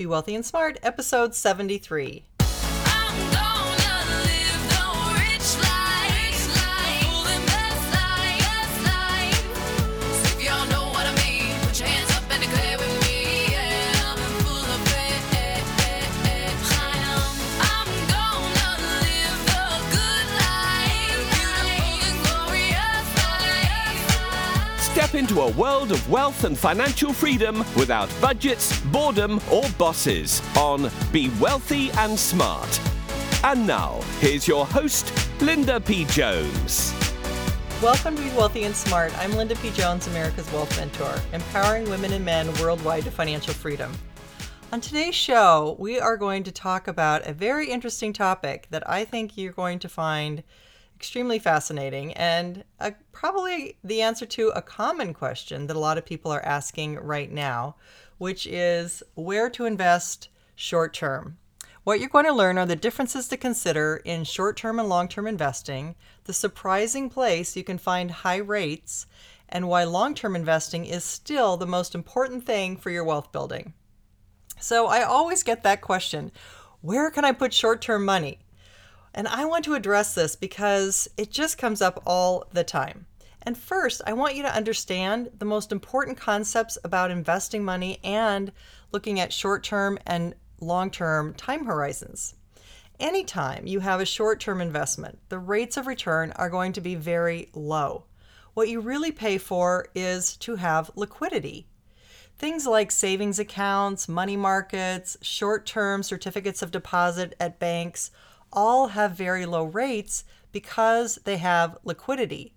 Be Wealthy and Smart, episode 73. Into a world of wealth and financial freedom without budgets, boredom, or bosses on Be Wealthy and Smart. And now, here's your host, Linda P. Jones. Welcome to Be Wealthy and Smart. I'm Linda P. Jones, America's Wealth Mentor, empowering women and men worldwide to financial freedom. On today's show, we are going to talk about a very interesting topic that I think you're going to find extremely fascinating, and probably the answer to a common question that a lot of people are asking right now, which is where to invest short term. What you're going to learn are the differences to consider in short term and long term investing, the surprising place you can find high rates, and why long term investing is still the most important thing for your wealth building. So I always get that question, where can I put short term money? And I want to address this because it just comes up all the time. And first, I want you to understand the most important concepts about investing money and looking at short-term and long-term time horizons. Anytime you have a short-term investment, the rates of return are going to be very low. What you really pay for is to have liquidity. Things like savings accounts, money markets, short-term certificates of deposit at banks, all have very low rates because they have liquidity.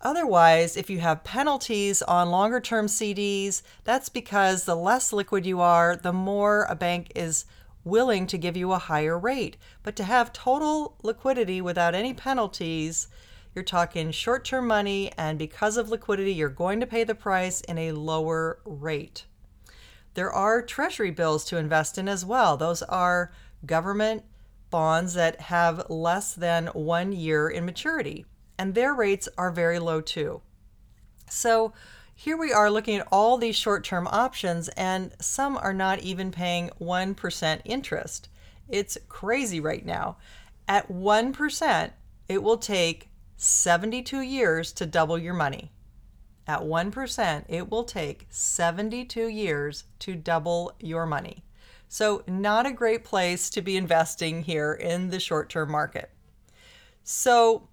Otherwise, if you have penalties on longer term CDs, that's because the less liquid you are, the more a bank is willing to give you a higher rate. But to have total liquidity without any penalties, you're talking short term money, and because of liquidity, you're going to pay the price in a lower rate. There are treasury bills to invest in as well. Those are government bonds that have less than 1 year in maturity, and their rates are very low too. So here we are looking at all these short-term options, and some are not even paying 1% interest. It's crazy right now. At 1%, it will take 72 years to double your money. At 1%, it will take 72 years to double your money. So not a great place to be investing here in the short-term market. So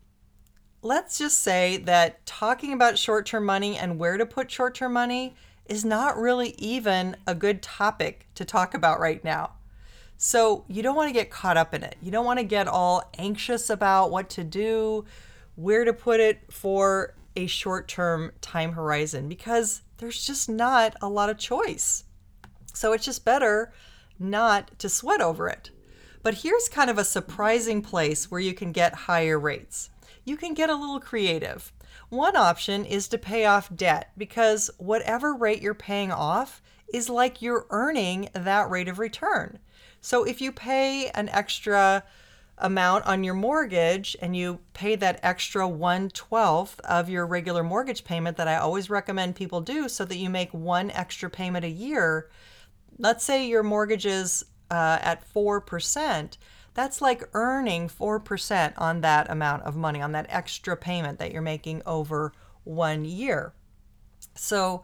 let's just say that talking about short-term money and where to put short-term money is not really even a good topic to talk about right now. So you don't want to get caught up in it. You don't want to get all anxious about what to do, where to put it for a short-term time horizon, because there's just not a lot of choice. So it's just better not to sweat over it. But here's kind of a surprising place where you can get higher rates. You can get a little creative. One option is to pay off debt, because whatever rate you're paying off is like you're earning that rate of return. So if you pay an extra amount on your mortgage and you pay that extra 1/12 of your regular mortgage payment that I always recommend people do so that you make one extra payment a year, let's say your mortgage is at 4%, that's like earning 4% on that amount of money, on that extra payment that you're making over 1 year. So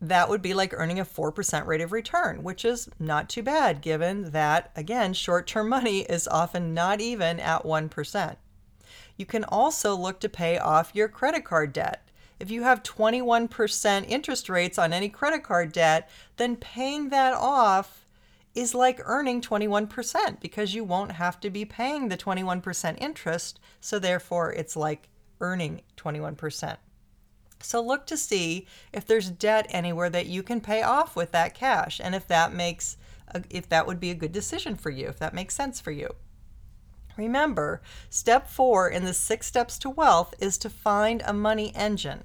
that would be like earning a 4% rate of return, which is not too bad given that, again, short-term money is often not even at 1%. You can also look to pay off your credit card debt. If you have 21% interest rates on any credit card debt, then paying that off is like earning 21% because you won't have to be paying the 21% interest, so therefore it's like earning 21%. So look to see if there's debt anywhere that you can pay off with that cash, and if that would be a good decision for you, if that makes sense for you. Remember, step 4 in the 6 steps to wealth is to find a money engine.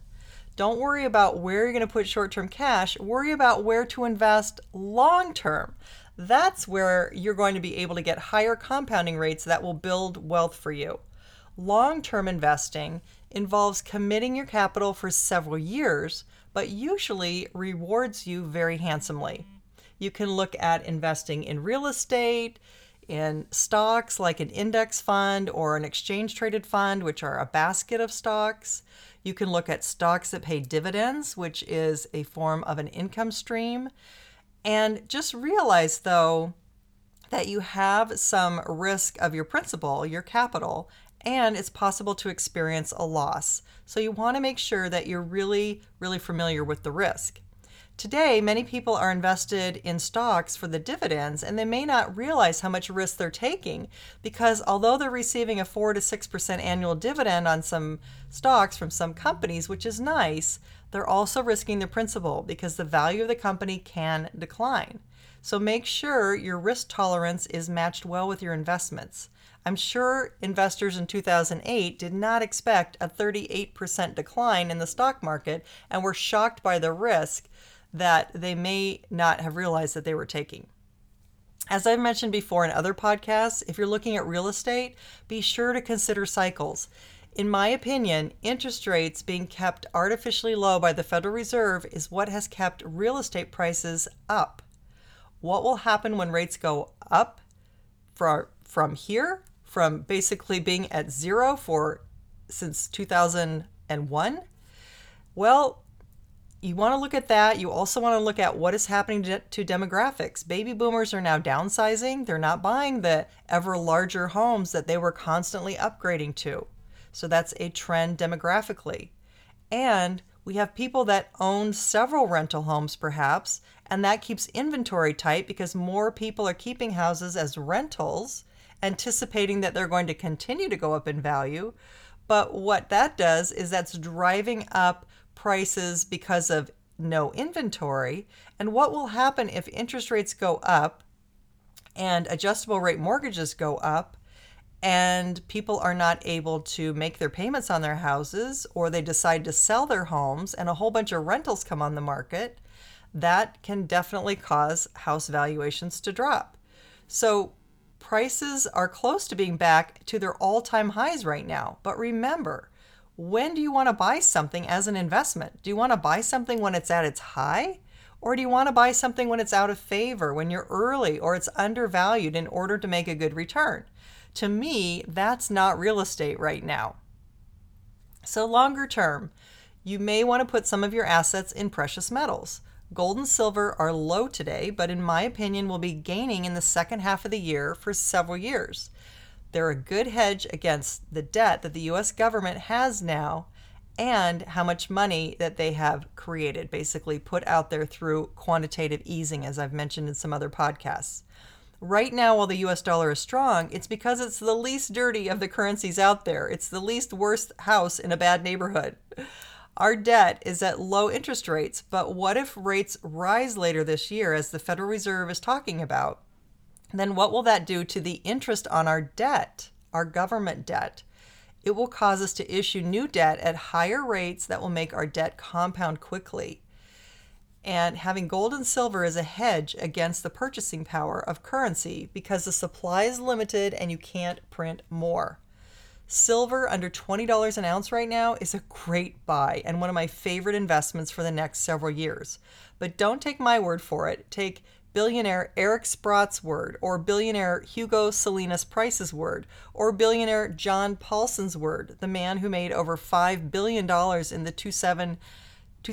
Don't worry about where you're going to put short-term cash. Worry about where to invest long-term. That's where you're going to be able to get higher compounding rates that will build wealth for you. Long-term investing involves committing your capital for several years, but usually rewards you very handsomely. You can look at investing in real estate, in stocks like an index fund or an exchange-traded fund, which are a basket of stocks. You can look at stocks that pay dividends, which is a form of an income stream. And just realize, though, that you have some risk of your principal, your capital, and it's possible to experience a loss. So you want to make sure that you're really, really familiar with the risk. Today, many people are invested in stocks for the dividends, and they may not realize how much risk they're taking, because although they're receiving a 4 to 6% annual dividend on some stocks from some companies, which is nice, they're also risking their principal because the value of the company can decline. So make sure your risk tolerance is matched well with your investments. I'm sure investors in 2008 did not expect a 38% decline in the stock market and were shocked by the risk that they may not have realized that they were taking. As I've mentioned before in other podcasts, if you're looking at real estate, be sure to consider cycles. In my opinion, interest rates being kept artificially low by the Federal Reserve is what has kept real estate prices up. What will happen when rates go up from here, from basically being at zero since 2001? Well, you want to look at that. You also want to look at what is happening to demographics. Baby boomers are now downsizing. They're not buying the ever larger homes that they were constantly upgrading to. So that's a trend demographically. And we have people that own several rental homes perhaps, and that keeps inventory tight because more people are keeping houses as rentals, anticipating that they're going to continue to go up in value. But what that does is that's driving up prices because of no inventory. And what will happen if interest rates go up and adjustable rate mortgages go up and people are not able to make their payments on their houses, or they decide to sell their homes and a whole bunch of rentals come on the market? That can definitely cause house valuations to drop. So prices are close to being back to their all-time highs right now. But remember, when do you want to buy something as an investment? Do you want to buy something when it's at its high? Or do you want to buy something when it's out of favor, when you're early or it's undervalued in order to make a good return? To me, that's not real estate right now. So longer term, you may want to put some of your assets in precious metals. Gold and silver are low today, but in my opinion, will be gaining in the second half of the year for several years. They're a good hedge against the debt that the U.S. government has now and how much money that they have created, basically put out there through quantitative easing, as I've mentioned in some other podcasts. Right now, while the U.S. dollar is strong, it's because it's the least dirty of the currencies out there. It's the least worst house in a bad neighborhood. Our debt is at low interest rates, but what if rates rise later this year, as the Federal Reserve is talking about? Then what will that do to the interest on our debt, our government debt? It will cause us to issue new debt at higher rates that will make our debt compound quickly. And having gold and silver is a hedge against the purchasing power of currency because the supply is limited and you can't print more. Silver under $20 an ounce right now is a great buy and one of my favorite investments for the next several years. But don't take my word for it. Take billionaire Eric Sprott's word, or billionaire Hugo Salinas Price's word, or billionaire John Paulson's word, the man who made over $5 billion in the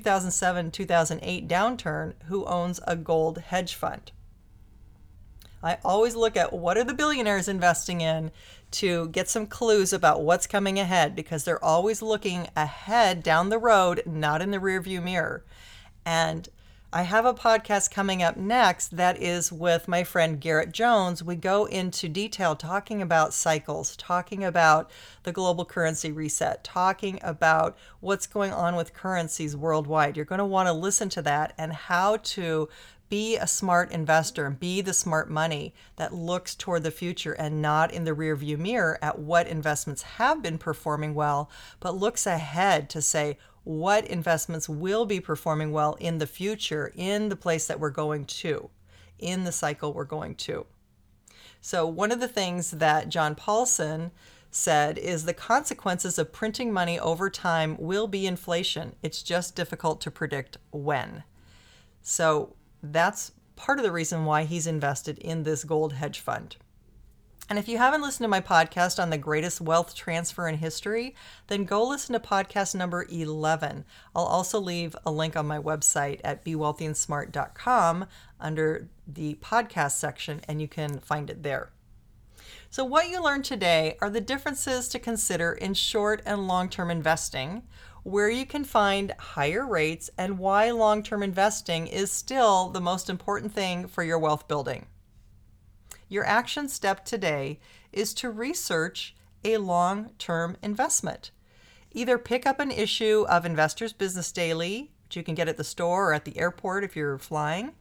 2007-2008 downturn, who owns a gold hedge fund. I always look at what are the billionaires investing in to get some clues about what's coming ahead, because they're always looking ahead down the road, not in the rearview mirror. And I have a podcast coming up next that is with my friend Garrett Jones. We go into detail talking about cycles, talking about the global currency reset, talking about what's going on with currencies worldwide. You're going to want to listen to that, and how to be a smart investor and be the smart money that looks toward the future and not in the rearview mirror at what investments have been performing well, but looks ahead to say, what investments will be performing well in the future, in the place that we're going to, in the cycle we're going to. So one of the things that John Paulson said is the consequences of printing money over time will be inflation. It's just difficult to predict when. So that's part of the reason why he's invested in this gold hedge fund. And if you haven't listened to my podcast on the greatest wealth transfer in history, then go listen to podcast number 11. I'll also leave a link on my website at bewealthyandsmart.com under the podcast section, and you can find it there. So what you learned today are the differences to consider in short and long-term investing, where you can find higher rates, and why long-term investing is still the most important thing for your wealth building. Your action step today is to research a long-term investment. Either pick up an issue of Investor's Business Daily, which you can get at the store or at the airport if you're flying.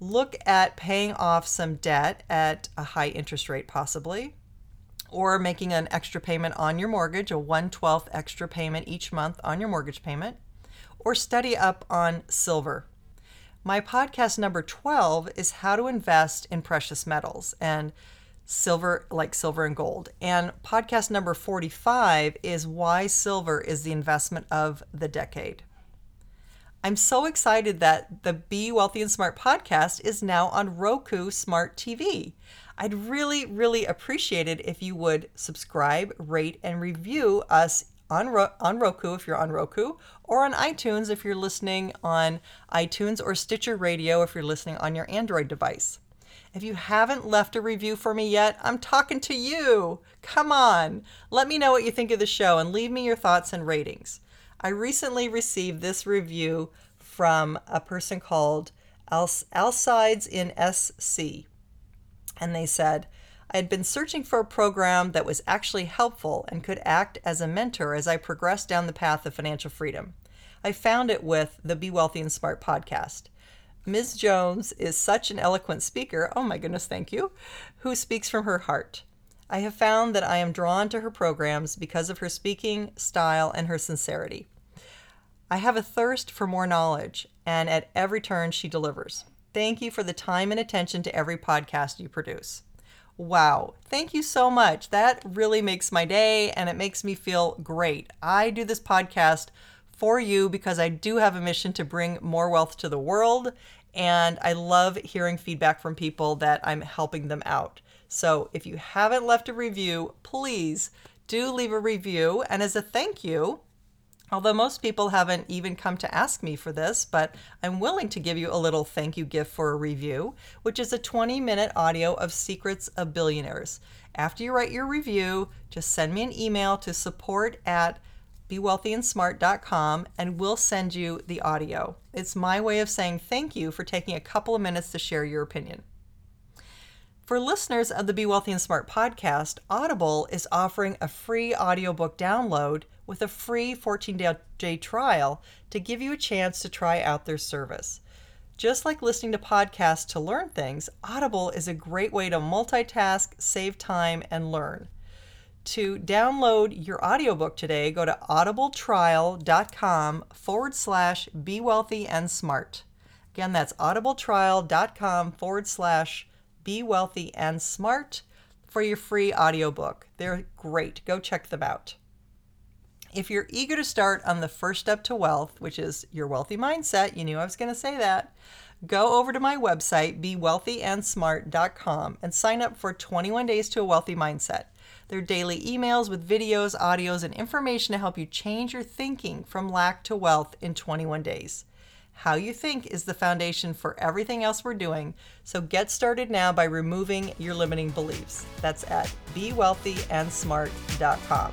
Look at paying off some debt at a high interest rate possibly, or making an extra payment on your mortgage, a 1/12 extra payment each month on your mortgage payment, or study up on silver. My podcast number 12 is how to invest in precious metals and silver, like silver and gold. And podcast number 45 is why silver is the investment of the decade. I'm so excited that the Be Wealthy and Smart podcast is now on Roku Smart TV. I'd really appreciate it if you would subscribe, rate, and review us on Roku if you're on Roku, or on iTunes if you're listening on iTunes, or Stitcher Radio if you're listening on your Android device. If you haven't left a review for me yet, I'm talking to you. Come on. Let me know what you think of the show and leave me your thoughts and ratings. I recently received this review from a person called Alcides in SC, and they said, I had been searching for a program that was actually helpful and could act as a mentor as I progressed down the path of financial freedom. I found it with the Be Wealthy and Smart podcast. Ms. Jones is such an eloquent speaker, oh my goodness, thank you, who speaks from her heart. I have found that I am drawn to her programs because of her speaking style and her sincerity. I have a thirst for more knowledge, and at every turn she delivers. Thank you for the time and attention to every podcast you produce. Wow, thank you so much. That really makes my day, and it makes me feel great. I do this podcast for you because I do have a mission to bring more wealth to the world, and I love hearing feedback from people that I'm helping them out. So if you haven't left a review, please do leave a review. And as a thank you, although most people haven't even come to ask me for this, but I'm willing to give you a little thank you gift for a review, which is a 20-minute audio of Secrets of Billionaires. After you write your review, just send me an email to support@bewealthyandsmart.com and we'll send you the audio. It's my way of saying thank you for taking a couple of minutes to share your opinion. For listeners of the Be Wealthy and Smart podcast, Audible is offering a free audiobook download with a free 14-day trial to give you a chance to try out their service. Just like listening to podcasts to learn things, Audible is a great way to multitask, save time, and learn. To download your audiobook today, go to audibletrial.com/Be Wealthy and Smart. Again, that's audibletrial.com/Be Wealthy and Smart for your free audiobook. They're great. Go check them out. If you're eager to start on the first step to wealth, which is your wealthy mindset, you knew I was going to say that, go over to my website, bewealthyandsmart.com, and sign up for 21 Days to a Wealthy Mindset. They're daily emails with videos, audios, and information to help you change your thinking from lack to wealth in 21 days. How you think is the foundation for everything else we're doing, so get started now by removing your limiting beliefs. That's at bewealthyandsmart.com.